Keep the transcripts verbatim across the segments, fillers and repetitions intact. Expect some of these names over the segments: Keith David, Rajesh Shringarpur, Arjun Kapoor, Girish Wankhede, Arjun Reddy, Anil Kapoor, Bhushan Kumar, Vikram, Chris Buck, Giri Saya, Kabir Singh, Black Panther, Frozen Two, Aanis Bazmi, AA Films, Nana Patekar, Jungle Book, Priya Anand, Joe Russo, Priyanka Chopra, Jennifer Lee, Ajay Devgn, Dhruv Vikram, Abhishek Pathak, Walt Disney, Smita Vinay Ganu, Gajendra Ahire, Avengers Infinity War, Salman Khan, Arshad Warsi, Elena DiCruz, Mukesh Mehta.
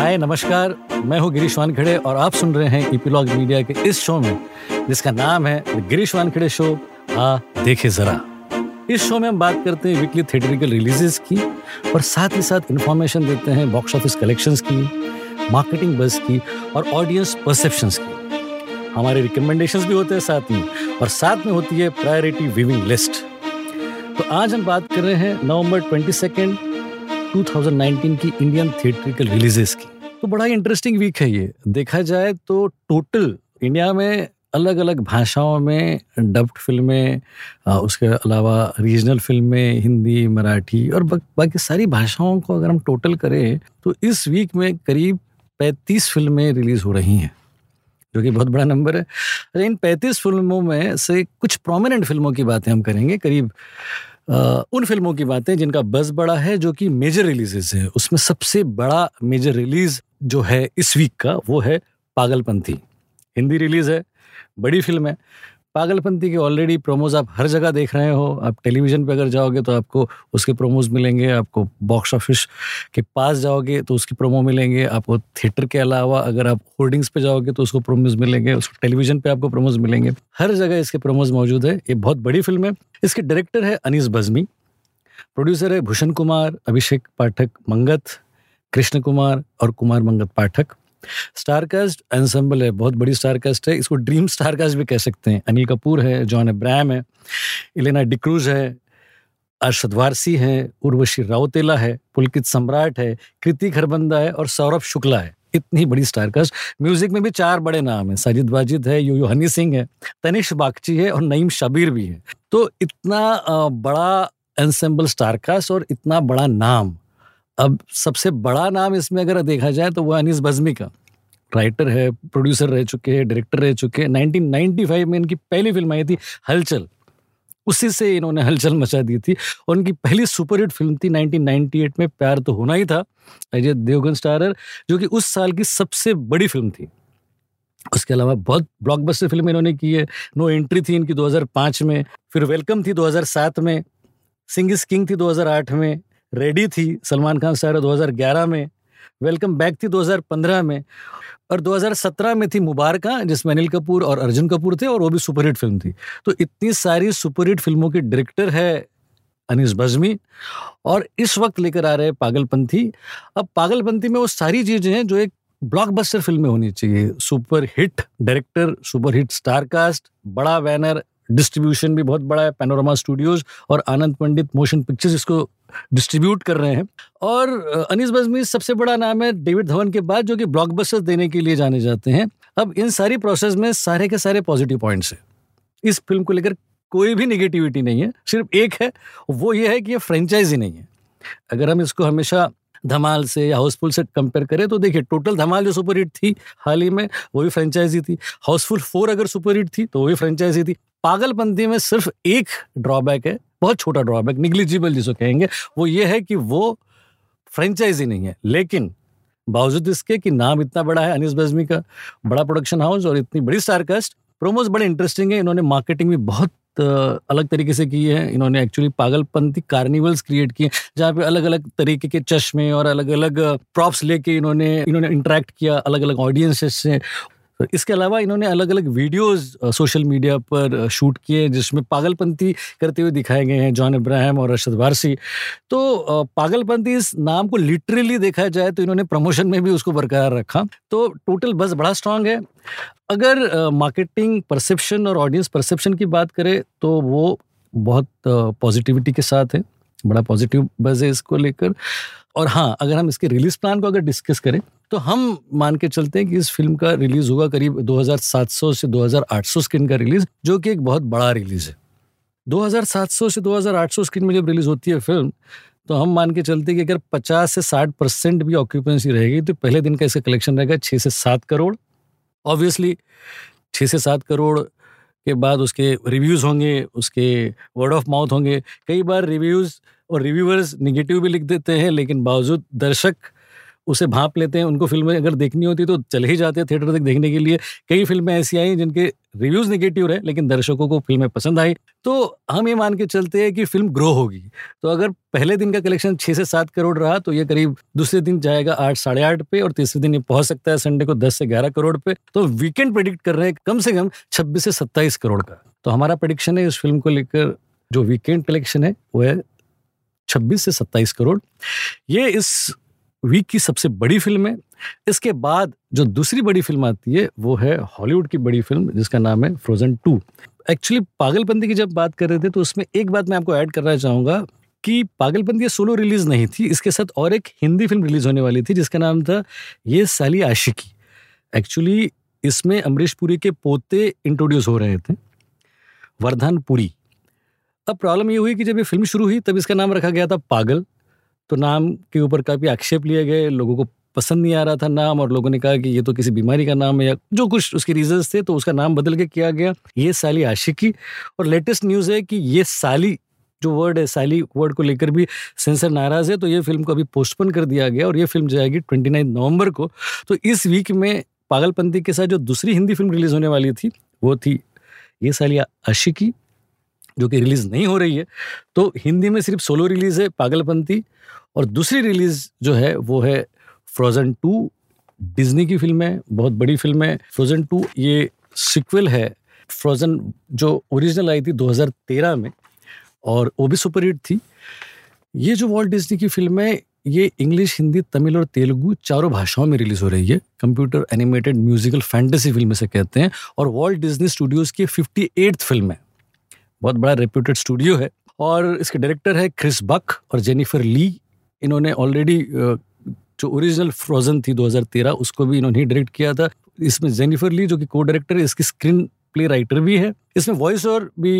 हाय नमस्कार, मैं हूँ गिरीश वानखेड़े और आप सुन रहे हैं इप्लॉग मीडिया के इस शो में जिसका नाम है गिरीश वानखेड़े शो। आ देखे जरा, इस शो में हम बात करते हैं वीकली थिएटरिकल रिलीजेस की और साथ ही साथ इन्फॉर्मेशन देते हैं बॉक्स ऑफिस कलेक्शंस की, मार्केटिंग बज़ की और ऑडियंस परसेप्शंस की। हमारे रिकमेंडेशंस भी होते हैं साथ में और साथ में होती है प्रायोरिटी व्यूइंग लिस्ट। तो आज हम बात कर रहे हैं नवंबर ट्वेंटी सेकेंड दो हज़ार उन्नीस की इंडियन थिएटरिकल रिलीजेस की। तो बड़ा ही इंटरेस्टिंग वीक है ये। देखा जाए तो टोटल इंडिया में अलग अलग भाषाओं में डब्ड फिल्में, उसके अलावा रीजनल फिल्में हिंदी, मराठी और बाकी सारी भाषाओं को अगर हम टोटल करें तो इस वीक में करीब पैंतीस फिल्में रिलीज़ हो रही हैं, जो कि बहुत बड़ा नंबर है। इन पैंतीस फिल्मों में से कुछ प्रोमिनेंट फिल्मों की बातें हम करेंगे, करीब Uh, उन फिल्मों की बातें जिनका बज़ बड़ा है, जो कि मेजर रिलीजेस हैं। उसमें सबसे बड़ा मेजर रिलीज़ जो है इस वीक का वो है पागलपंथी। हिंदी रिलीज़ है, बड़ी फिल्म है। पागलपंथी के ऑलरेडी प्रोमोज़ आप हर जगह देख रहे हो। आप टेलीविज़न पे अगर जाओगे तो आपको उसके प्रोमोज़ मिलेंगे, आपको बॉक्स ऑफिस के पास जाओगे तो उसके प्रोमो मिलेंगे, आपको थिएटर के अलावा अगर आप होर्डिंग्स पे जाओगे तो उसको प्रोमोज़ मिलेंगे, उसको टेलीविज़न पे आपको प्रोमोज़ मिलेंगे, हर जगह इसके प्रोमोज़ मौजूद है। ये बहुत बड़ी फिल्म है। इसके डायरेक्टर है अनीस बज़मी, प्रोड्यूसर है भूषण कुमार, अभिषेक पाठक मंगत, कृष्ण कुमार और कुमार मंगत पाठक। स्टारकास्ट एंसेंबल है, बहुत बड़ी स्टारकास्ट है। इसको ड्रीम स्टारकास्ट भी कह सकते हैं। अनिल कपूर है, जॉन अब्राहम है, एलेना डिक्रूज है, अरशद वारसी है, उर्वशी राउतेला है, पुलकित सम्राट है, कृति खरबंदा है और सौरभ शुक्ला है। इतनी बड़ी स्टारकास्ट। म्यूजिक में भी चार बड़े नाम हैं, साजिद वाजिद है, यो यो हनी सिंह है, तनिष्क बागची है और नईम शबीर भी है। तो इतना बड़ा एंसेंबल स्टारकास्ट और इतना बड़ा नाम। अब सबसे बड़ा नाम इसमें अगर देखा जाए तो वह अनीस बज़मी का। राइटर है, प्रोड्यूसर रह चुके हैं, डायरेक्टर रह चुके हैं। नाइनटीन नाइंटी फाइव में इनकी पहली फिल्म आई थी हलचल, उसी से इन्होंने हलचल मचा दी थी। और उनकी पहली सुपरहिट फिल्म थी नाइनटीन नाइंटी एट में प्यार तो होना ही था, अजय देवगन स्टारर, जो कि उस साल की सबसे बड़ी फिल्म थी। उसके अलावा बहुत ब्लॉकबस्टर फिल्म इन्होंने की है। नो एंट्री थी इनकी दो हज़ार पाँच में, फिर वेलकम थी दो हज़ार सात में, सिंग इज किंग थी दो हज़ार आठ में, रेडी थी सलमान खान स्टारर दो हज़ार ग्यारह में, वेलकम बैक थी दो हज़ार पंद्रह में और दो हज़ार सत्रह में थी मुबारका, जिसमें अनिल कपूर और अर्जुन कपूर थे और वो भी सुपरहिट फिल्म थी। तो इतनी सारी सुपरहिट फिल्मों के डायरेक्टर है अनीस बज़मी और इस वक्त लेकर आ रहे हैं पागलपंथी। अब पागलपंथी में वो सारी चीज़ें हैं जो एक ब्लॉकबस्टर फिल्म में होनी चाहिए। सुपरहिट डायरेक्टर, सुपरहिट स्टारकास्ट, बड़ा बैनर, डिस्ट्रीब्यूशन भी बहुत बड़ा है। पैनोरामा स्टूडियोज़ और आनंद पंडित मोशन पिक्चर्स इसको डिस्ट्रीब्यूट कर रहे हैं। और अनीस बज़मी सबसे बड़ा नाम है डेविड धवन के बाद, जो कि ब्लॉकबस्टर्स देने के लिए जाने जाते हैं। अब इन सारी प्रोसेस में सारे के सारे पॉजिटिव पॉइंट्स हैं। इस फिल्म को लेकर कोई भी नेगेटिविटी नहीं है, सिर्फ एक है, वो ये है कि ये फ्रेंचाइजी नहीं है। अगर हम इसको हमेशा धमाल से या हाउसफुल से कंपेयर करें तो देखिए, टोटल धमाल जो सुपरहिट थी हाल ही में वो भी फ्रेंचाइजी थी, हाउसफुल फोर अगर सुपरहिट थी तो वो भी फ्रेंचाइजी थी। पागलपंथी में सिर्फ एक ड्रॉबैक है, बहुत छोटा ड्रॉबैक, निग्लिजिबल जिसको कहेंगे, वो ये है कि वो फ्रेंचाइजी नहीं है। लेकिन बावजूद इसके कि नाम इतना बड़ा है अनीस बज़मी का, बड़ा प्रोडक्शन हाउस और इतनी बड़ी स्टारकास्ट, प्रोमोज बड़े इंटरेस्टिंग है। इन्होंने मार्केटिंग भी बहुत अलग तरीके से की है। इन्होंने एक्चुअली पागलपंथी कार्निवल्स क्रिएट किए, जहाँ पे अलग अलग तरीके के चश्मे और अलग अलग प्रॉप्स लेके इन्होंने इन्होंने इंटरेक्ट किया अलग अलग ऑडियंसेस से। इसके अलावा इन्होंने अलग अलग वीडियोस सोशल मीडिया पर शूट किए जिसमें पागलपंथी करते हुए दिखाए गए हैं जॉन अब्राहम और अरशद वारसी। तो पागलपंथी इस नाम को लिटरली देखा जाए तो इन्होंने प्रमोशन में भी उसको बरकरार रखा। तो टोटल बस बड़ा स्ट्रांग है। अगर मार्केटिंग परसेप्शन और ऑडियंस परसेप्शन की बात करें तो वो बहुत पॉजिटिविटी के साथ है, बड़ा पॉजिटिव बज़ है इसको लेकर। और हाँ, अगर हम इसके रिलीज़ प्लान को अगर डिस्कस करें तो हम मान के चलते हैं कि इस फिल्म का रिलीज़ होगा करीब दो हज़ार सात सौ से दो हज़ार आठ सौ स्क्रीन का रिलीज़, जो कि एक बहुत बड़ा रिलीज़ है। दो हज़ार सात सौ से दो हज़ार आठ सौ स्क्रीन में जब रिलीज़ होती है फिल्म तो हम मान के चलते हैं कि अगर पचास से साठ परसेंट भी ऑक्यूपेंसी रहेगी तो पहले दिन का इसका कलेक्शन रहेगा छः से सात करोड़। ऑब्वियसली छः से सात करोड़ के बाद उसके रिव्यूज़ होंगे, उसके वर्ड ऑफ माउथ होंगे। कई बार रिव्यूज़ और रिव्यूअर्स निगेटिव भी लिख देते हैं, लेकिन बावजूद दर्शक उसे भांप लेते हैं। उनको फिल्में अगर देखनी होती तो चले ही जाते हैं थिएटर तक देखने के लिए। कई फिल्में ऐसी आई जिनके रिव्यूज़ नेगेटिव रहे लेकिन दर्शकों को फिल्में पसंद आई। तो हम ये मान के चलते हैं कि फिल्म ग्रो होगी। तो अगर पहले दिन का कलेक्शन छः से सात करोड़ रहा तो ये करीब दूसरे दिन जाएगा आठ साढ़े आठ पे, और तीसरे दिन ये पहुंच सकता है संडे को दस से ग्यारह करोड़ पे। तो वीकेंड प्रेडिक्ट कर रहे हैं कम से कम छब्बीस से सत्ताईस करोड़ का। तो हमारा प्रेडिक्शन है इस फिल्म को लेकर जो वीकेंड कलेक्शन है वो है छब्बीस से सत्ताईस करोड़। ये इस वीक की सबसे बड़ी फिल्म है। इसके बाद जो दूसरी बड़ी फिल्म आती है वो है हॉलीवुड की बड़ी फिल्म जिसका नाम है फ्रोजन टू। एक्चुअली पागलपंती की जब बात कर रहे थे तो उसमें एक बात मैं आपको ऐड करना चाहूँगा कि पागलपंती सोलो रिलीज़ नहीं थी, इसके साथ और एक हिंदी फिल्म रिलीज़ होने वाली थी जिसका नाम था ये साली आशिकी। एक्चुअली इसमें अमरीश पुरी के पोते इंट्रोड्यूस हो रहे थे, वर्धन पुरी। अब प्रॉब्लम ये हुई कि जब ये फिल्म शुरू हुई तब इसका नाम रखा गया था पागल, तो नाम के ऊपर काफ़ी आक्षेप लिए गए, लोगों को पसंद नहीं आ रहा था नाम, और लोगों ने कहा कि ये तो किसी बीमारी का नाम है या जो कुछ उसके रीजंस थे। तो उसका नाम बदल के किया गया ये साली आशिकी। और लेटेस्ट न्यूज़ है कि ये साली जो वर्ड है, साली वर्ड को लेकर भी सेंसर नाराज़ है, तो ये फिल्म को अभी पोस्टपोन कर दिया गया और ये फिल्म जाएगी ट्वेंटी नाइन नवंबर को। तो इस वीक में पागलपंती के साथ जो दूसरी हिंदी फिल्म रिलीज़ होने वाली थी वो थी ये साली आशिकी जो कि रिलीज़ नहीं हो रही है। तो हिंदी में सिर्फ सोलो रिलीज़ है पागलपंती, और दूसरी रिलीज़ जो है वो है फ्रोज़न टू। डिज्नी की फिल्म है, बहुत बड़ी फिल्म है। फ्रोज़न टू ये सिक्वल है फ्रोज़न जो ओरिजिनल आई थी दो हज़ार तेरह में और वो भी सुपरहिट थी। ये जो वॉल्ट डिज्नी की फिल्म है ये इंग्लिश, हिंदी, तमिल और तेलुगू चारों भाषाओं में रिलीज़ हो रही है। Computer animated musical fantasy film इसे कहते हैं, और वॉल्ट डिज्नी स्टूडियोज़ की फिफ्टी एट्थ फिल्म है। बहुत बड़ा रेप्यूटेड स्टूडियो है और इसके डायरेक्टर है क्रिस बक और जेनिफर ली। इन्होंने ऑलरेडी जो ओरिजिनल फ्रोजन थी दो हज़ार तेरह उसको भी इन्होंने डायरेक्ट किया था। इसमें जेनिफर ली जो कि को डायरेक्टर है, इसकी स्क्रीन प्ले राइटर भी है। इसमें वॉइस और भी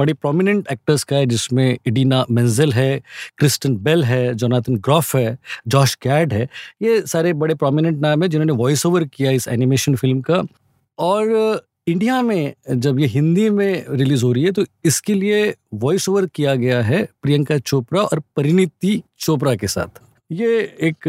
बड़े प्रोमिनेंट एक्टर्स का है जिसमें एडीना मेंजल है, क्रिस्टन बेल है, जोनाथन ग्रॉफ है, जॉश गैड है। ये सारे बड़े प्रोमिनेंट नाम है जिन्होंने वॉइस ओवर किया इस एनिमेशन फिल्म का। और इंडिया में जब ये हिंदी में रिलीज़ हो रही है तो इसके लिए वॉइस ओवर किया गया है प्रियंका चोपड़ा और परिणीति चोपड़ा के साथ। ये एक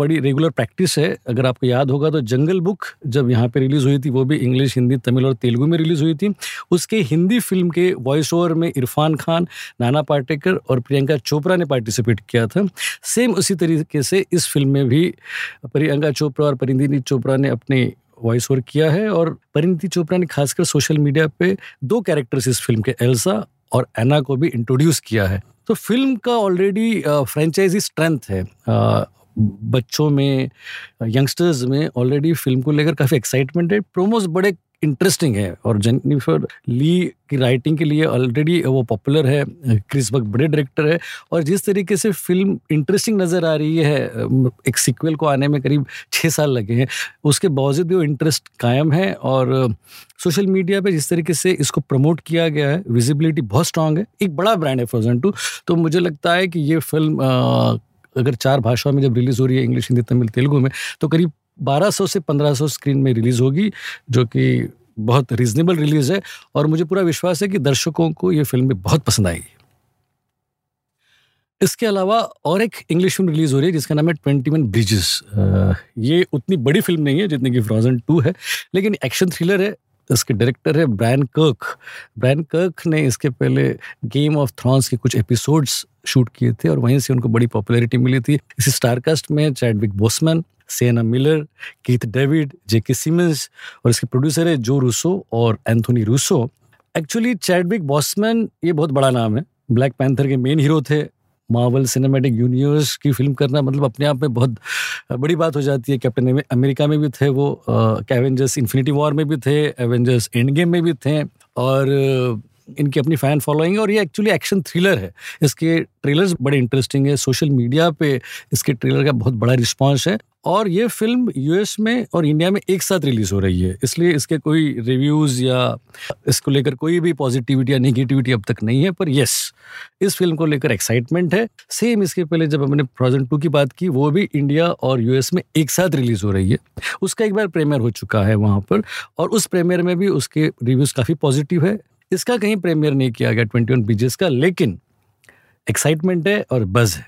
बड़ी रेगुलर प्रैक्टिस है। अगर आपको याद होगा तो जंगल बुक जब यहाँ पे रिलीज़ हुई थी वो भी इंग्लिश, हिंदी, तमिल और तेलुगू में रिलीज़ हुई थी। उसके हिंदी फिल्म के वॉइस ओवर में इरफान खान, नाना पाटेकर और प्रियंका चोपड़ा ने पार्टिसिपेट किया था। सेम उसी तरीके से इस फिल्म में भी प्रियंका चोपड़ा और परिणीति चोपड़ा ने अपने वॉइस ओवर किया है। और परिणीति चोपड़ा ने खासकर सोशल मीडिया पे दो कैरेक्टर्स इस फिल्म के, एल्सा और एना, को भी इंट्रोड्यूस किया है। तो फिल्म का ऑलरेडी फ्रेंचाइजी स्ट्रेंथ है। आ, बच्चों में, यंगस्टर्स में ऑलरेडी फिल्म को लेकर काफ़ी एक्साइटमेंट है। प्रोमोस बड़े इंटरेस्टिंग है और जेनिफर ली की राइटिंग के लिए ऑलरेडी वो पॉपुलर है। क्रिस बक बड़े डायरेक्टर है और जिस तरीके से फिल्म इंटरेस्टिंग नज़र आ रही है, एक सीक्वल को आने में करीब छः साल लगे हैं, उसके बावजूद भी वो इंटरेस्ट कायम है। और सोशल मीडिया पे जिस तरीके से इसको प्रमोट किया गया है, विजिबिलिटी बहुत स्ट्रांग है। एक बड़ा ब्रांड है फ्रोजन टू। तो मुझे लगता है कि ये फिल्म अगर चार भाषाओं में जब रिलीज़ हो रही है, इंग्लिश, हिंदी, तमिल, तेलुगू में, तो करीब बारह सौ से पंद्रह सौ स्क्रीन में रिलीज़ होगी, जो कि बहुत रीजनेबल रिलीज़ है। और मुझे पूरा विश्वास है कि दर्शकों को ये फिल्म भी बहुत पसंद आएगी। इसके अलावा और एक इंग्लिश फिल्म रिलीज़ हो रही है जिसका नाम है ट्वेंटी वन ब्रिजेस। ये उतनी बड़ी फिल्म नहीं है जितनी कि फ्रोजन टू है, लेकिन एक्शन थ्रिलर है। इसके डायरेक्टर है ब्रायन कर्क। ब्रायन कर्क ने इसके पहले गेम ऑफ थ्रोन्स के कुछ एपिसोड्स शूट किए थे और वहीं से उनको बड़ी पॉपुलैरिटी मिली थी। इसी स्टारकास्ट में Chadwick Boseman, Sienna Miller, Keith David, जेके सीमेंस और इसके प्रोड्यूसर है जो रूसो और Anthony Russo. Actually Chadwick Boseman ये बहुत बड़ा नाम है, ब्लैक पैंथर के मेन हीरो थे। मार्वल सिनेमैटिक यूनिवर्स की फिल्म करना मतलब अपने आप में बहुत बड़ी बात हो जाती है। कैप्टन अमेरिका में भी थे वो, एवेंजर्स इन्फिनिटी वॉर में भी थे, एवेंजर्स एंड गेम में भी थे, और इनकी अपनी फ़ैन फॉलोइंग है। और ये एक्चुअली एक्शन थ्रिलर है। इसके ट्रेलर्स बड़े इंटरेस्टिंग है। सोशल मीडिया पे इसके ट्रेलर का बहुत बड़ा रिस्पॉन्स है और ये फिल्म यूएस में और इंडिया में एक साथ रिलीज़ हो रही है, इसलिए इसके कोई रिव्यूज़ या इसको लेकर कोई भी पॉजिटिविटी या नेगेटिविटी अब तक नहीं है। पर यस, इस फिल्म को लेकर एक्साइटमेंट है। सेम इसके पहले जब हमने फ्रोजन टू की बात की, वो भी इंडिया और यूएस में एक साथ रिलीज़ हो रही है। उसका एक बार प्रीमियर हो चुका है वहाँ पर और उस प्रीमियर में भी उसके रिव्यूज़ काफ़ी पॉजिटिव है। इसका कहीं प्रीमियर नहीं किया गया ट्वेंटी वन ब्रिजेस का, लेकिन एक्साइटमेंट है और बज़ है।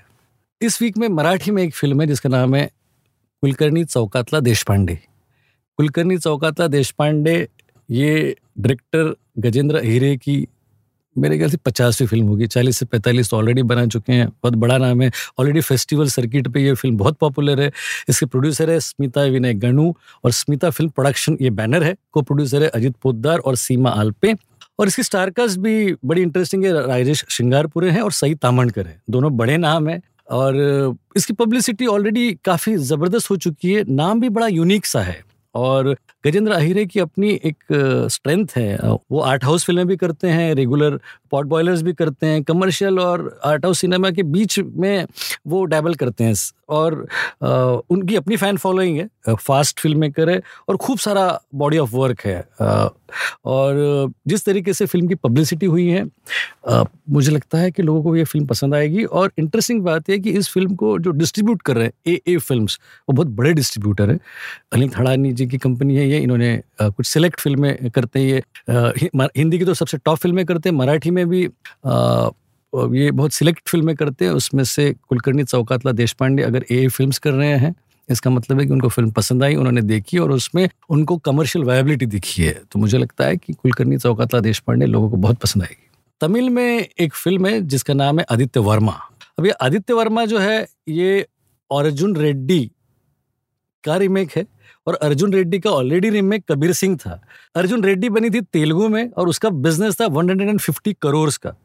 इस वीक में मराठी में एक फिल्म है जिसका नाम है कुलकर्णी चौकातला देशपांडे। कुलकर्णी चौकातला देशपांडे ये डायरेक्टर गजेंद्र अहिरे की मेरे ख्याल से पचासवीं फिल्म होगी, चालीस से पैंतालीस ऑलरेडी बना चुके हैं, बहुत बड़ा नाम है, ऑलरेडी फेस्टिवल सर्किट पे ये फिल्म बहुत पॉपुलर है। इसके प्रोड्यूसर है स्मिता विनय गणू और स्मिता फिल्म प्रोडक्शन ये बैनर है, को प्रोड्यूसर है अजित पोद्दार और सीमा आलपे। और इसकी स्टारकास्ट भी बड़ी इंटरेस्टिंग है, राजेश श्रृंगारपुरे हैं और सई ताम्हणकर हैं, दोनों बड़े नाम हैं। और इसकी पब्लिसिटी ऑलरेडी काफ़ी ज़बरदस्त हो चुकी है, नाम भी बड़ा यूनिक सा है। और गजेंद्र अहिरे की अपनी एक स्ट्रेंथ है, वो आर्ट हाउस फिल्में भी करते हैं, रेगुलर पॉट बॉयलर्स भी करते हैं, कमर्शियल और आर्ट हाउस सिनेमा के बीच में वो डैबल करते हैं। और उनकी अपनी फ़ैन फॉलोइंग है, फास्ट फिल्म मेकर है और खूब सारा बॉडी ऑफ वर्क है। और जिस तरीके से फिल्म की पब्लिसिटी हुई है, मुझे लगता है कि लोगों को ये फिल्म पसंद आएगी। और इंटरेस्टिंग बात है कि इस फिल्म को जो डिस्ट्रीब्यूट कर रहे हैं ए ए फिल्म्स, वो बहुत बड़े डिस्ट्रीब्यूटर हैं, अनिल थड़ानी जी की कंपनी है ये, इन्होंने कुछ सिलेक्ट फिल्में करते हैं, ये हिंदी की तो सबसे टॉप फिल्में करते हैं, मराठी में भी ये बहुत सिलेक्ट फिल्में करते हैं। उसमें से कुलकर्णी चौकातला देशपांडे अगर ए ए फिल्म्स कर रहे हैं, इसका मतलब है कि उनको फिल्म पसंद आई, उन्होंने देखी और उसमें उनको कमर्शियल वायबिलिटी दिखी है। तो मुझे लगता है कि कुलकर्णी चौकातला देशपांडे लोगों को बहुत पसंद आएगी। तमिल में एक फिल्म है जिसका नाम है आदित्य वर्मा। अब ये आदित्य वर्मा जो है ये अर्जुन रेड्डी का रीमेक है और अर्जुन रेड्डी का ऑलरेडी रीमेक कबीर सिंह था। अर्जुन रेड्डी बनी थी तेलुगु में और उसका बिजनेस था एक सौ पचास करोड़ का।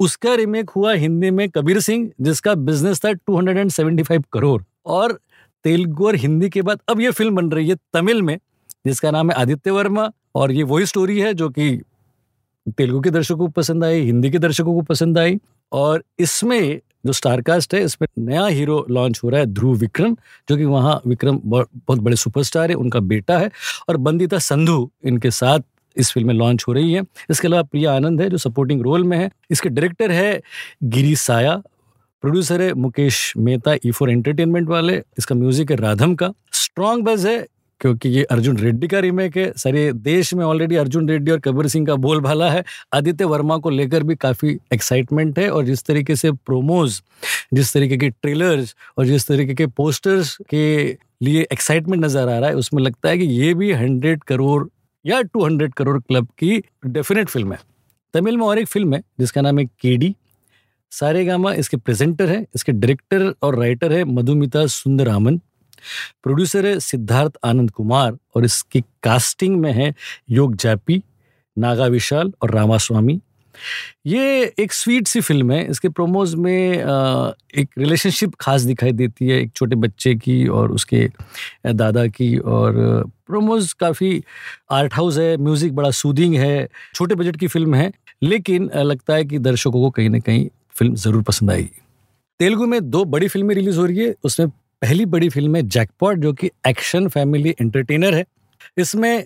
उसका रीमेक हुआ हिंदी में कबीर सिंह, जिसका बिजनेस था दो सौ पचहत्तर करोड़। और तेलुगु और हिंदी के बाद अब ये फिल्म बन रही है तमिल में जिसका नाम है आदित्य वर्मा, और ये वही स्टोरी है जो कि तेलुगु के दर्शकों को पसंद आई, हिंदी के दर्शकों को पसंद आई। और इसमें जो स्टारकास्ट है, इसमें नया हीरो लॉन्च हो रहा है ध्रुव विक्रम, जो कि वहाँ विक्रम बहुत बड़े सुपरस्टार है, उनका बेटा है। और बंदिता संधू इनके साथ इस फिल्म में लॉन्च हो रही है। इसके अलावा प्रिया आनंद है जो सपोर्टिंग रोल में है। इसके डायरेक्टर है गिरी साया, प्रोड्यूसर है Mukesh Mehta E four entertainment वाले, इसका म्यूजिक है राधम का। स्ट्रॉन्ग बज है क्योंकि ये अर्जुन रेड्डी का रीमेक है, सारे देश में ऑलरेडी अर्जुन रेड्डी और कबीर सिंह का बोलबाला है। आदित्य वर्मा को लेकर भी काफ़ी एक्साइटमेंट है और जिस तरीके से प्रोमोज, जिस तरीके के ट्रेलर्स और जिस तरीके के पोस्टर्स के लिए एक्साइटमेंट नज़र आ रहा है, उसमें लगता है कि ये भी हंड्रेड करोड़ या टू हंड्रेड करोड़ क्लब की डेफिनेट फिल्म है। तमिल में और एक फिल्म है जिसका नाम है केडी। सारेगामा इसके प्रेजेंटर है, इसके डायरेक्टर और राइटर है मधुमिता सुंदरामन, प्रोड्यूसर है सिद्धार्थ आनंद कुमार और इसकी कास्टिंग में है योग जापी, नागा विशाल और रामास्वामी। ये एक स्वीट सी फिल्म है। इसके प्रोमोज में एक रिलेशनशिप खास दिखाई देती है, एक छोटे बच्चे की और उसके दादा की। और प्रोमोज काफ़ी आर्ट हाउस है, म्यूज़िक बड़ा सूदिंग है, छोटे बजट की फिल्म है, लेकिन लगता है कि दर्शकों को कहीं ना कहीं फिल्म ज़रूर पसंद आएगी। तेलुगु में दो बड़ी फिल्में रिलीज़ हो रही है। उसमें पहली बड़ी फिल्म है जैकपॉट, जो कि एक्शन फैमिली एंटरटेनर है। इसमें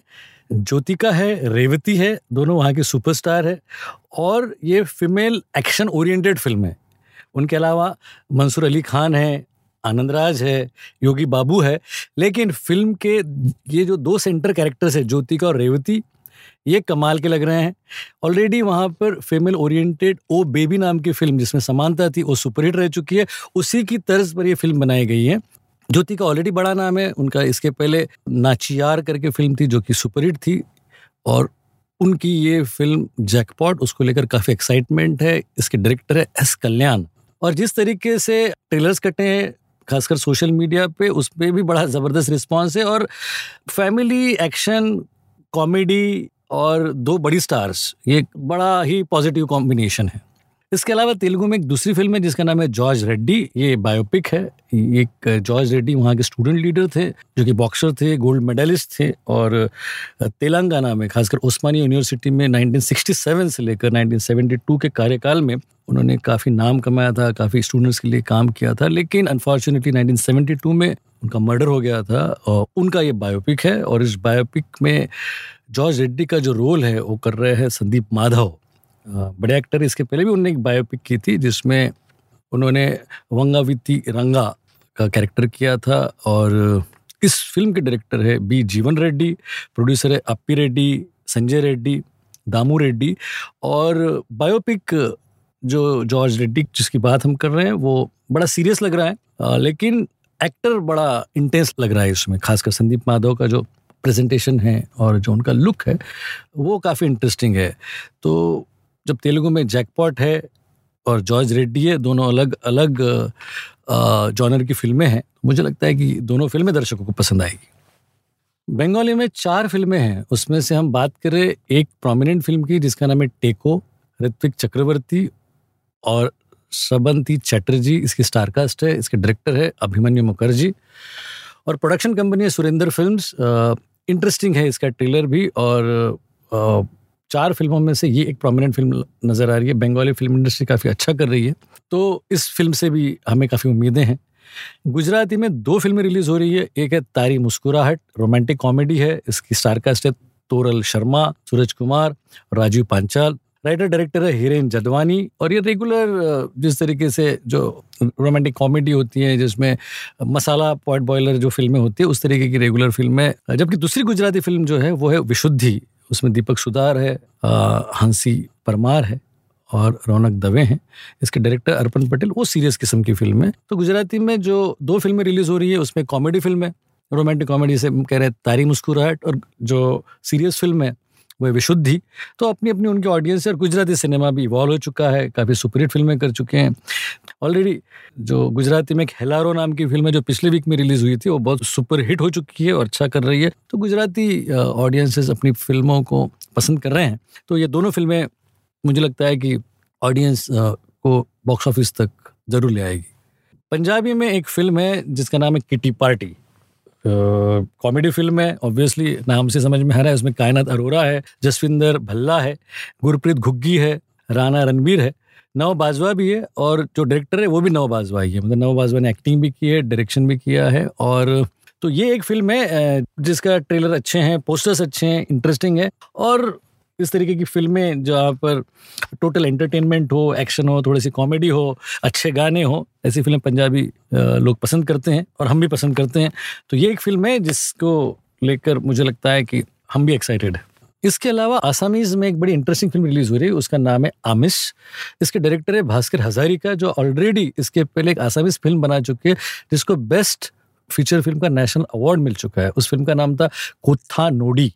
ज्योतिका है, रेवती है, दोनों वहाँ के सुपरस्टार है और ये फीमेल एक्शन ओरिएंटेड फिल्म है। उनके अलावा मंसूर अली खान है, आनंद राज है, योगी बाबू है। लेकिन फिल्म के ये जो दो सेंटर कैरेक्टर्स है, ज्योतिका और रेवती, ये कमाल के लग रहे हैं। ऑलरेडी वहाँ पर फीमेल ओरिएंटेड ओ बेबी नाम की फिल्म जिसमें समानता थी, वो सुपरहिट रह चुकी है, उसी की तर्ज पर ये फिल्म बनाई गई है। ज्योति का ऑलरेडी बड़ा नाम है, उनका इसके पहले नाचियार करके फिल्म थी जो कि सुपरहिट थी और उनकी ये फिल्म जैकपॉट, उसको लेकर काफ़ी एक्साइटमेंट है। इसके डायरेक्टर है एस कल्याण और जिस तरीके से ट्रेलर्स कटे हैं खासकर सोशल मीडिया पर, उस पर भी बड़ा ज़बरदस्त रिस्पॉन्स है। और फैमिली, एक्शन, कॉमेडी और दो बड़ी स्टार्स, ये बड़ा ही पॉजिटिव कॉम्बिनेशन है। इसके अलावा तेलुगु में एक दूसरी फिल्म है जिसका नाम है जॉर्ज रेड्डी। ये बायोपिक है। एक जॉर्ज रेड्डी वहाँ के स्टूडेंट लीडर थे जो कि बॉक्सर थे, गोल्ड मेडलिस्ट थे और तेलंगाना में खासकर उस्मानिया यूनिवर्सिटी में उन्नीस सौ सरसठ से लेकर उन्नीस सौ बहत्तर के कार्यकाल में उन्होंने काफ़ी नाम कमाया था, काफ़ी स्टूडेंट्स के लिए काम किया था। लेकिन अनफॉर्चुनेटली उन्नीस सौ बहत्तर में उनका मर्डर हो गया था और उनका ये बायोपिक है। और इस बायोपिक में जॉर्ज रेड्डी का जो रोल है वो कर रहे हैं संदीप माधव, बड़े एक्टर। इसके पहले भी उन्होंने एक बायोपिक की थी जिसमें उन्होंने वंगाविती रंगा का कैरेक्टर किया था। और इस फिल्म के डायरेक्टर है बी जीवन रेड्डी, प्रोड्यूसर है अप्पी रेड्डी, संजय रेड्डी, दामू रेड्डी। और बायोपिक जो जॉर्ज रेड्डी जिसकी बात हम कर रहे हैं वो बड़ा सीरियस लग रहा है, लेकिन एक्टर बड़ा इंटेंस लग रहा है इसमें, खासकर संदीप माधव का जो प्रेजेंटेशन है और जो उनका लुक है वो काफ़ी इंटरेस्टिंग है। तो जब तेलुगु में जैकपॉट है और जॉर्ज रेड्डी है, दोनों अलग अलग जॉनर की फिल्में हैं, मुझे लगता है कि दोनों फिल्में दर्शकों को पसंद आएगी। बंगाली में चार फिल्में हैं, उसमें से हम बात करें एक प्रोमिनेंट फिल्म की जिसका नाम है टेको, ऋत्विक चक्रवर्ती और श्रवंती चटर्जी इसकी स्टारकास्ट है। इसके डायरेक्टर है अभिमन्यु मुखर्जी और प्रोडक्शन कंपनी है सुरेंद्र फिल्म्स। इंटरेस्टिंग है इसका ट्रेलर भी और आ, चार फिल्मों में से ये एक प्रोमिनेंट फिल्म नज़र आ रही है। बंगाली फिल्म इंडस्ट्री काफ़ी अच्छा कर रही है तो इस फिल्म से भी हमें काफ़ी उम्मीदें हैं। गुजराती में दो फिल्में रिलीज़ हो रही है, एक है तारी मुस्कुराहट, रोमांटिक कॉमेडी है, इसकी स्टारकास्ट है तोरल शर्मा, सूरज कुमार, राजीव पांचाल, राइटर डायरेक्टर है हीरेन जदवानी। और ये रेगुलर जिस तरीके से जो रोमांटिक कॉमेडी होती है जिसमें मसाला पॉट बॉयलर जो फिल्में होती है उस तरीके की रेगुलर फिल्में। जबकि दूसरी गुजराती फिल्म जो है वो है विशुद्धि, उसमें दीपक सुधार है, हंसी परमार है और रौनक दवे हैं, इसके डायरेक्टर अर्पण पटेल। वो सीरियस किस्म की फिल्म है। तो गुजराती में जो दो फिल्में रिलीज़ हो रही है उसमें कॉमेडी फिल्म है, रोमांटिक कॉमेडी से हम कह रहे हैं तारी मुस्कुराहट, और जो सीरियस फिल्म है वह विशुद्धि। तो अपनी अपनी उनकी ऑडियंस है और गुजराती सिनेमा भी इवॉल्व हो चुका है, काफ़ी सुपरहिट फिल्में कर चुके हैं ऑलरेडी। जो गुजराती में एक हेलारो नाम की फिल्म है जो पिछले वीक में रिलीज़ हुई थी, वो बहुत सुपरहिट हो चुकी है और अच्छा कर रही है। तो गुजराती ऑडियंसेस अपनी फिल्मों को पसंद कर रहे हैं। तो ये दोनों फिल्में मुझे लगता है कि ऑडियंस को बॉक्स ऑफिस तक जरूर ले आएगी। पंजाबी में एक फिल्म है जिसका नाम है किटी पार्टी, कॉमेडी फिल्म है, ऑब्वियसली नाम से समझ में आ रहा है। उसमें कायनात अरोरा है, जसविंदर भल्ला है, गुरप्रीत घुग्गी है, राणा रणबीर है, नव बाजवा भी है और जो डायरेक्टर है वो भी नव बाजवा ही है। मतलब नव बाजवा ने एक्टिंग भी की है, डायरेक्शन भी किया है। और तो ये एक फिल्म है जिसका ट्रेलर अच्छे हैं, पोस्टर्स अच्छे हैं, इंटरेस्टिंग है। और इस तरीके की फिल्में जहाँ पर टोटल एंटरटेनमेंट हो, एक्शन हो, थोड़ी सी कॉमेडी हो, अच्छे गाने हो, ऐसी फिल्में पंजाबी लोग पसंद करते हैं और हम भी पसंद करते हैं। तो ये एक फिल्म है जिसको लेकर मुझे लगता है कि हम भी एक्साइटेड हैं। इसके अलावा आसामीज़ में एक बड़ी इंटरेस्टिंग फिल्म रिलीज़ हो रही है, उसका नाम है आमिश। इसके डायरेक्टर है भास्कर हजारिका जो ऑलरेडी इसके पहले एक आसामीज़ फिल्म बना चुके हैं जिसको बेस्ट फीचर फिल्म का नेशनल अवार्ड मिल चुका है। उस फिल्म का नाम था कोथा नोडी।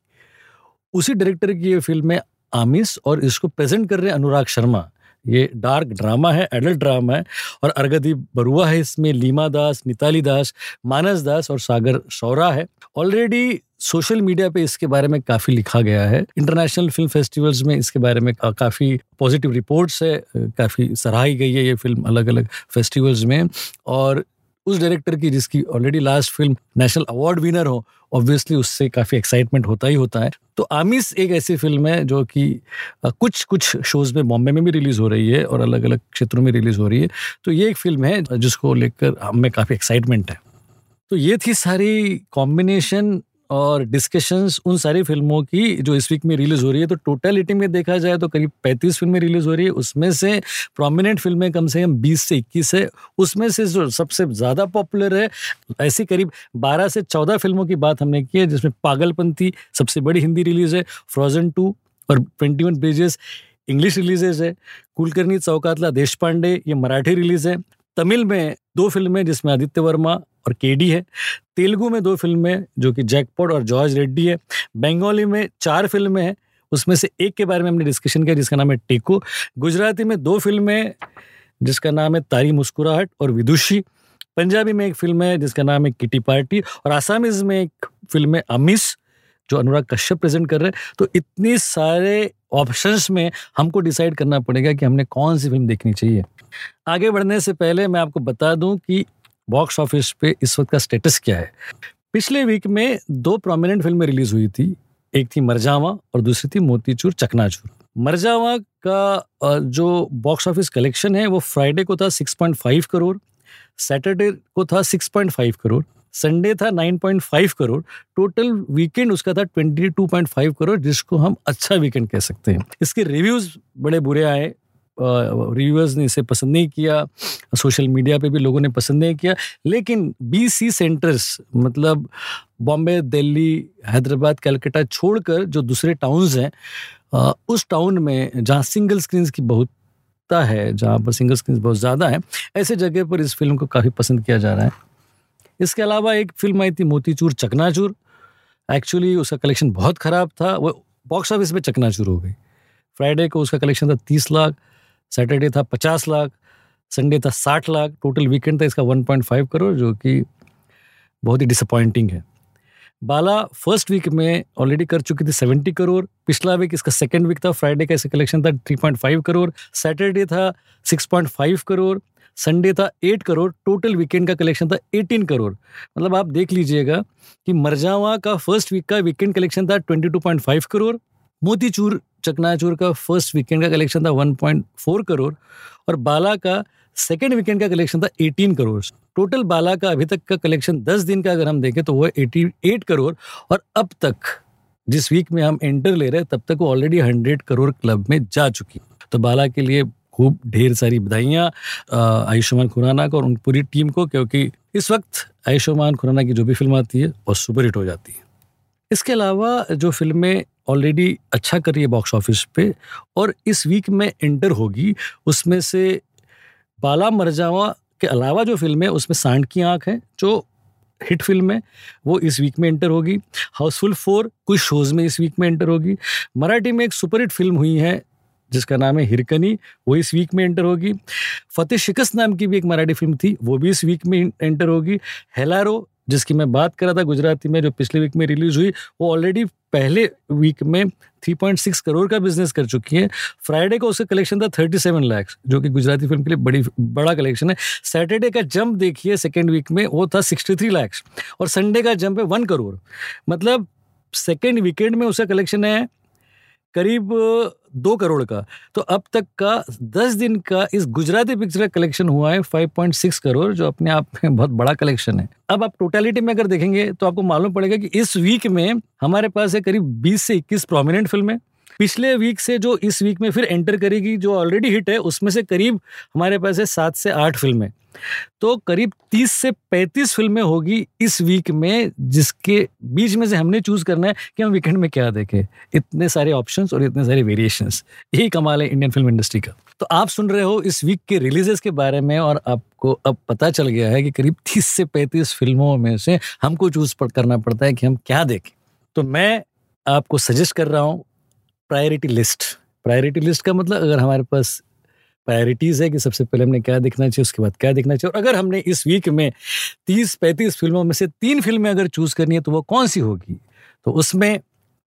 उसी डायरेक्टर की ये फिल्म है आमिस और इसको प्रेजेंट कर रहे हैं अनुराग शर्मा। ये डार्क ड्रामा है, एडल्ट ड्रामा है और अर्घदीप बरुआ है इसमें, लीमा दास, मिताली दास, मानस दास और सागर शौरा है। ऑलरेडी सोशल मीडिया पे इसके बारे में काफ़ी लिखा गया है, इंटरनेशनल फिल्म फेस्टिवल्स में इसके बारे में काफ़ी पॉजिटिव रिपोर्ट्स है, काफ़ी सराही गई है ये फिल्म अलग अलग फेस्टिवल्स में। और उस डायरेक्टर की जिसकी already last film national award winner हो, ऑब्वियसली उससे काफ़ी एक्साइटमेंट होता ही होता है। तो आमिस एक ऐसी फिल्म है जो कि कुछ कुछ शोज़ में बॉम्बे में भी रिलीज़ हो रही है और अलग अलग क्षेत्रों में रिलीज़ हो रही है। तो ये एक फिल्म है जिसको लेकर हमें काफ़ी एक्साइटमेंट है। तो ये थी सारी कॉम्बिनेशन और डिस्कशंस उन सारी फिल्मों की जो इस वीक में रिलीज़ हो रही है। तो टोटलिटी में देखा जाए तो करीब पैंतीस फिल्में रिलीज़ हो रही है, उसमें से प्रोमिनेंट फिल्में कम से कम बीस से इक्कीस है। उसमें से जो सबसे ज़्यादा पॉपुलर है ऐसी करीब बारह से चौदह फिल्मों की बात हमने की है, जिसमें पागलपंथी सबसे बड़ी हिंदी रिलीज़ है, फ्रोजन टू और twenty one bridges English releases है, कुलकर्णी चौकातला देशपांडे ये मराठी रिलीज़ है। तमिल में दो फिल्में जिसमें आदित्य वर्मा और केडी है, तेलुगू में दो फिल्में जो कि जैकपॉट और जॉर्ज रेड्डी है, बंगाली में चार फिल्में हैं, उसमें से एक के बारे में हमने डिस्कशन किया जिसका नाम है टेको, गुजराती में दो फिल्में जिसका नाम है तारी मुस्कुराहट और विदुषी, पंजाबी में एक फिल्म है जिसका नाम है किटी पार्टी और आसामीज़ में एक फिल्म है आमिस जो अनुराग कश्यप प्रेजेंट कर रहे हैं। तो इतने सारे ऑप्शंस में हमको डिसाइड करना पड़ेगा कि हमने कौन सी फिल्म देखनी चाहिए। आगे बढ़ने से पहले मैं आपको बता दूं कि बॉक्स ऑफिस पे इस वक्त का स्टेटस क्या है। पिछले वीक में दो प्रोमिनेंट फिल्में रिलीज़ हुई थी, एक थी मरजावा और दूसरी थी मोतीचूर चकनाचूर। मरजावा का जो बॉक्स ऑफिस कलेक्शन है वो फ्राइडे को था six point five crore, Saturday को था six point five crore, Sunday था nine point five crore, total weekend उसका था twenty two point five crore, जिसको हम अच्छा वीकेंड कह सकते हैं। इसके रिव्यूज़ बड़े बुरे आए, रिव्यूअर्स ने इसे पसंद नहीं किया, सोशल मीडिया पे भी लोगों ने पसंद नहीं किया, लेकिन बीसी सेंटर्स मतलब बॉम्बे, दिल्ली, हैदराबाद, कलकत्ता छोड़कर जो दूसरे टाउन्स हैं उस टाउन में जहाँ सिंगल स्क्रीन्स की बहुत है, जहाँ पर सिंगल स्क्रीन्स बहुत ज़्यादा है, ऐसे जगह पर इस फिल्म को काफ़ी पसंद किया जा रहा है। इसके अलावा एक फिल्म आई थी मोतीचूर चकनाचूर, एक्चुअली उसका कलेक्शन बहुत ख़राब था, वो बॉक्स ऑफिस पे चकनाचूर हो गई। फ्राइडे को उसका कलेक्शन था तीस लाख, सैटरडे था पचास लाख, संडे था साठ लाख, टोटल वीकेंड था इसका एक पॉइंट पाँच करोड़, जो कि बहुत ही डिसअपॉइंटिंग है। बाला फर्स्ट वीक में ऑलरेडी कर चुकी थी सत्तर करोड़, पिछला वीक इसका सेकंड वीक था, फ्राइडे का इसका कलेक्शन था तीन पॉइंट पाँच करोड़, सैटरडे था छह पॉइंट पाँच करोड़, संडे था आठ करोड़, टोटल वीकेंड का कलेक्शन था अठारह करोड़। मतलब आप देख लीजिएगा कि मरजावा का फर्स्ट वीक का वीकेंड कलेक्शन था बाईस पॉइंट पाँच करोड़, मोतीचूर चकनाचूर का फर्स्ट वीकेंड का कलेक्शन था एक पॉइंट चार करोड़ और बाला का सेकेंड वीकेंड का कलेक्शन था अठारह करोड़। टोटल बाला का अभी तक का कलेक्शन दस दिन का अगर हम देखें तो वो अठासी करोड़, और अब तक जिस वीक में हम एंटर ले रहे हैं तब तक वो ऑलरेडी सौ करोड़ क्लब में जा चुकी। तो बाला के लिए खूब ढेर सारी बधाइयाँ आयुष्मान खुराना को और उन पूरी टीम को, क्योंकि इस वक्त आयुष्मान खुराना की जो भी फिल्म आती है वो सुपरहिट हो जाती है। इसके अलावा जो फिल्में ऑलरेडी अच्छा कर रही है बॉक्स ऑफिस पे और इस वीक में एंटर होगी, उसमें से बाला मरजावा के अलावा जो फिल्म है उसमें सांड की आँख है जो हिट फिल्म है, वो इस वीक में एंटर होगी। हाउसफुल फोर कुछ शोज़ में इस वीक में एंटर होगी। मराठी में एक सुपरहिट फिल्म हुई है जिसका नाम है हिरकनी, वो इस वीक में एंटर होगी। फतेह शिकस्त नाम की भी एक मराठी फिल्म थी, वो भी इस वीक में एंटर होगी। हेलारो जिसकी मैं बात कर रहा था गुजराती में, जो पिछले वीक में रिलीज़ हुई, वो ऑलरेडी पहले वीक में तीन पॉइंट छह करोड़ का बिजनेस कर चुकी है। फ्राइडे को उसका कलेक्शन था सैंतीस लाख, जो कि गुजराती फिल्म के लिए बड़ी बड़ा कलेक्शन है। सैटरडे का जंप देखिए सेकेंड वीक में, वो था तिरेसठ लाख, और संडे का जंप है एक करोड़। मतलब सेकेंड वीकेंड में उसका कलेक्शन है करीब दो करोड़ का। तो अब तक का दस दिन का इस गुजराती पिक्चर का कलेक्शन हुआ है पाँच पॉइंट छह करोड़, जो अपने आप में बहुत बड़ा कलेक्शन है। अब आप टोटलिटी में अगर देखेंगे तो आपको मालूम पड़ेगा कि इस वीक में हमारे पास है करीब बीस से इक्कीस प्रोमिनेंट फिल्में। पिछले वीक से जो इस वीक में फिर एंटर करेगी जो ऑलरेडी हिट है, उसमें से करीब हमारे पास है सात से आठ फिल्में। तो करीब तीस से पैंतीस फिल्में होगी इस वीक में, जिसके बीच में से हमने चूज़ करना है कि हम वीकेंड में क्या देखें। इतने सारे ऑप्शंस और इतने सारे वेरिएशंस, यही कमाल है इंडियन फिल्म इंडस्ट्री का। तो आप सुन रहे हो इस वीक के रिलीजेस के बारे में, और आपको अब पता चल गया है कि करीब तीस से पैंतीस फिल्मों में से हमको चूज़ करना पड़ता है कि हम क्या देखें। तो मैं आपको सजेस्ट कर रहा हूँ प्रायोरिटी लिस्ट। प्रायोरिटी लिस्ट का मतलब अगर हमारे पास प्रायोरिटीज़ है कि सबसे पहले हमने क्या देखना चाहिए, उसके बाद क्या देखना चाहिए, और अगर हमने इस वीक में तीस पैंतीस फिल्मों में से तीन फिल्में अगर चूज़ करनी है तो वो कौन सी होगी। तो उसमें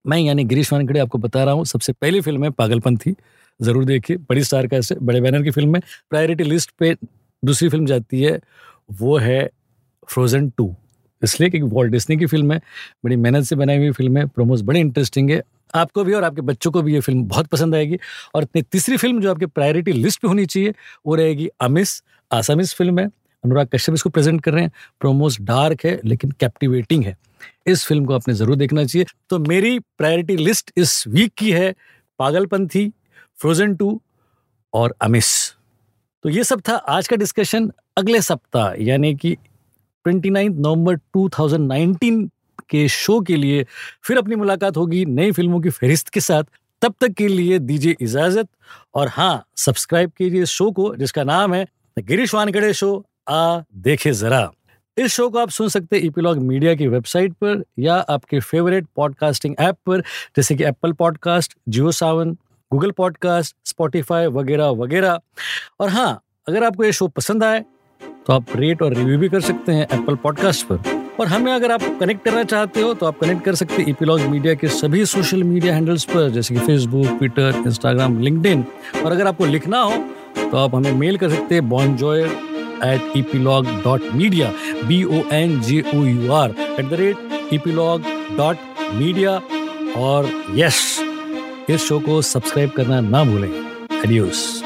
मैं यानी गिरीश वानखेड़े आपको बता रहा हूँ, सबसे पहली फिल्म है पागलपन थी, ज़रूर देखिए, बड़ी स्टार कास्ट है, बड़े बैनर की फिल्म है। प्रायोरिटी लिस्ट पे दूसरी फिल्म जाती है, वो है फ्रोजन टू, इसलिए क्योंकि वॉल्ट डिस्नी की फिल्म है, बड़ी मेहनत से बनाई हुई फिल्म है, प्रोमोज बड़े इंटरेस्टिंग है, आपको भी और आपके बच्चों को भी ये फिल्म बहुत पसंद आएगी। और तीसरी फिल्म जो आपके प्रायोरिटी लिस्ट पे होनी चाहिए वो रहेगी आमिस। आसामीस फिल्म है, अनुराग कश्यप इसको प्रेजेंट कर रहे हैं, प्रोमोज डार्क है लेकिन कैप्टिवेटिंग है, इस फिल्म को आपने ज़रूर देखना चाहिए। तो मेरी प्रायोरिटी लिस्ट इस वीक की है पागलपंथी, फ्रोजन टू और आमिस। तो ये सब था आज का डिस्कशन। अगले सप्ताह यानी कि उनतीस नवंबर दो हज़ार उन्नीस के शो के लिए फिर अपनी मुलाकात होगी नई फिल्मों की फहरिस्त के साथ। तब तक के लिए दीजिए इजाज़त, और हाँ, सब्सक्राइब कीजिए इस शो को जिसका नाम है गिरीश वानखेड़े शो आ देखे ज़रा। इस शो को आप सुन सकते हैं ईपीलॉग मीडिया की वेबसाइट पर या आपके फेवरेट पॉडकास्टिंग ऐप पर, जैसे कि Apple podcast, Jio Saavn, Google podcast, Spotify वगैरह वगैरह। और हाँ, अगर आपको ये शो पसंद आए तो आप रेट और रिव्यू भी कर सकते हैं एप्पल पॉडकास्ट पर। और हमें अगर आप कनेक्ट करना चाहते हो तो आप कनेक्ट कर सकते हैं ईपीलॉग मीडिया के सभी सोशल मीडिया हैंडल्स पर, जैसे कि फेसबुक, ट्विटर, इंस्टाग्राम, लिंक्डइन। और अगर आपको लिखना हो तो आप हमें मेल कर सकते हैं bonjour at epilogue dot media, B O N J O U R at the rate epilogue dot media. और यस, इस शो को सब्सक्राइब करना ना भूलें। एडियोस।